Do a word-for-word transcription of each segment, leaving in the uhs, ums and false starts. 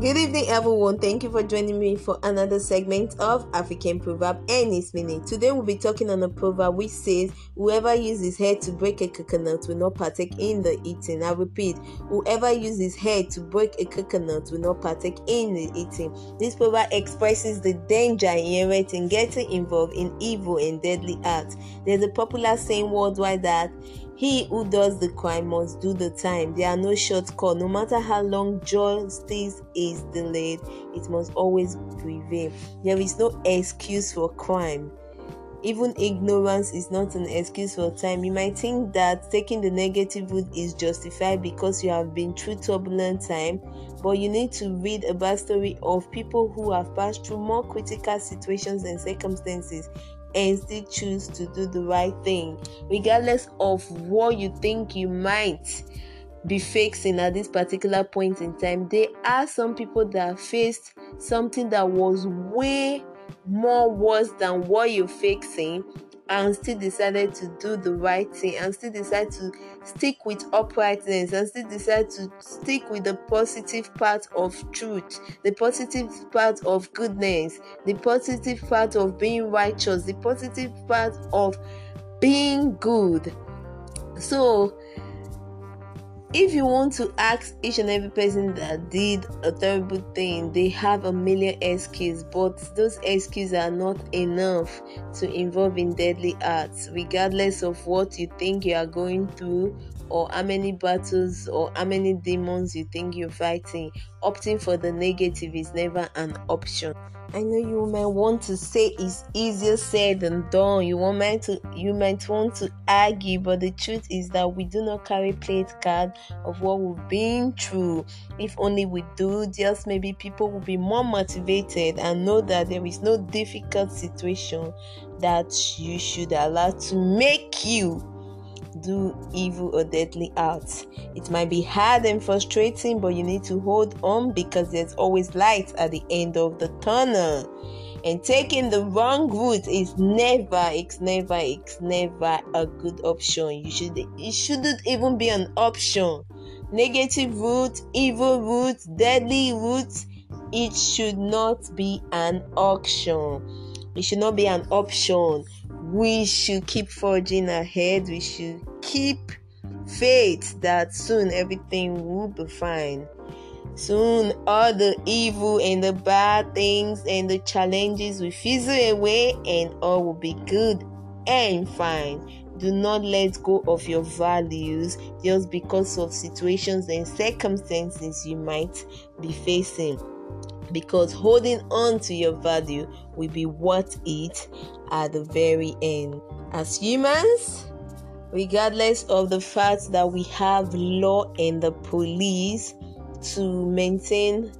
Good evening, everyone. Thank you for joining me for another segment of African Proverb and its meaning. Today we'll be talking on a proverb which says, whoever uses his head to break a coconut will not partake in the eating. I repeat, whoever uses his head to break a coconut will not partake in the eating. This proverb expresses the danger inherent in getting involved in evil and deadly acts. There's a popular saying worldwide that he who does the crime must do the time. There are no shortcuts. No matter how long justice is delayed, it must always prevail. There is no excuse for crime. Even ignorance is not an excuse for time. You might think that taking the negative route is justified because you have been through turbulent time, but you need to read about story of people who have passed through more critical situations and circumstances and still choose to do the right thing, regardless of what you think you might be facing at this particular point in time. There are some people that faced something that was way more worse than what you're facing and still decided to do the right thing, and still decide to stick with uprightness, and still decide to stick with the positive part of truth, the positive part of goodness, the positive part of being righteous, the positive part of being good. So, if you want to ask each and every person that did a terrible thing, they have a million excuses, but those excuses are not enough to involve in deadly acts, regardless of what you think you are going through, or how many battles or how many demons you think you're fighting. Opting for the negative is never an option. I know you might want to say it's easier said than done. You want might to you might want to argue, but the truth is that we do not carry plate card of what we've been through. If only we do, just maybe people will be more motivated and know that there is no difficult situation that you should allow to make you do evil or deadly acts. It might be hard and frustrating, but you need to hold on because there's always light at the end of the tunnel. And taking the wrong route is never, it's never, it's never a good option. You should, it shouldn't even be an option. Negative route, evil route, deadly route, it should not be an option. It should not be an option. We should keep forging ahead. We should keep faith that soon everything will be fine. Soon all the evil and the bad things and the challenges will fizzle away and all will be good and fine. Do not let go of your values just because of situations and circumstances you might be facing, because holding on to your value will be worth it at the very end. As humans, regardless of the fact that we have law and the police to maintain,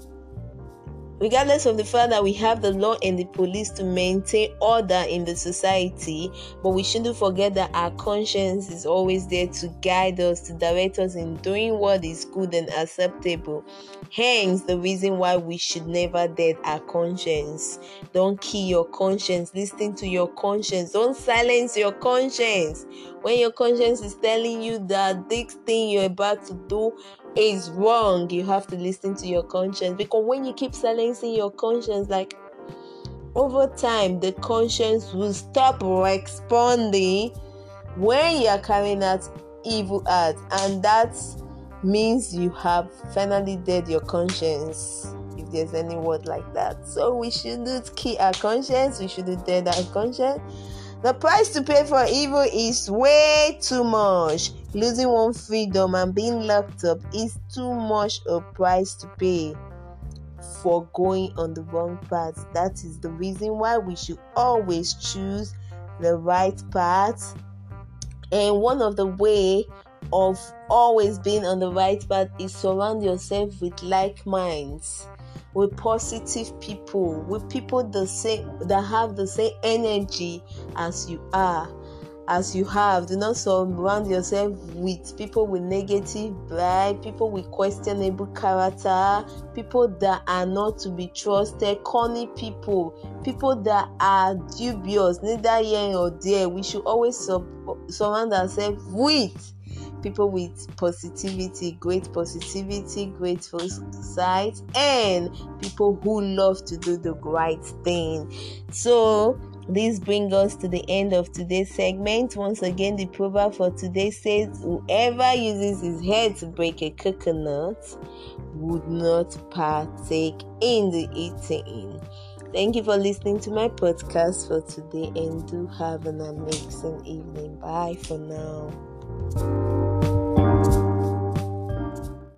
regardless of the fact that we have the law and the police to maintain order in the society, but we shouldn't forget that our conscience is always there to guide us, to direct us in doing what is good and acceptable. Hence, the reason why we should never dead our conscience. Don't kill your conscience. Listen to your conscience. Don't silence your conscience. When your conscience is telling you that this thing you're about to do is wrong, you have to listen to your conscience, because when you keep silencing your conscience, like over time, the conscience will stop responding when you are carrying out evil acts, and that means you have finally dead your conscience, if there's any word like that. So we shouldn't kill our conscience. We shouldn't dead our conscience. The price to pay for evil is way too much. Losing one's freedom and being locked up is too much a price to pay for going on the wrong path. That is the reason why we should always choose the right path. And one of the way of always being on the right path is surround yourself with like minds, with positive people, with people the same, that have the same energy as you are, as you have. Do not surround yourself with people with negative vibe, people with questionable character, people that are not to be trusted, corny people, people that are dubious, neither here nor there. We should always sur- surround ourselves with people with positivity, great positivity, grateful sight, and people who love to do the right thing. So this brings us to the end of today's segment. Once again, the proverb for today says, whoever uses his head to break a coconut would not partake in the eating. Thank you for listening to my podcast for today, and do have an amazing evening. Bye for now.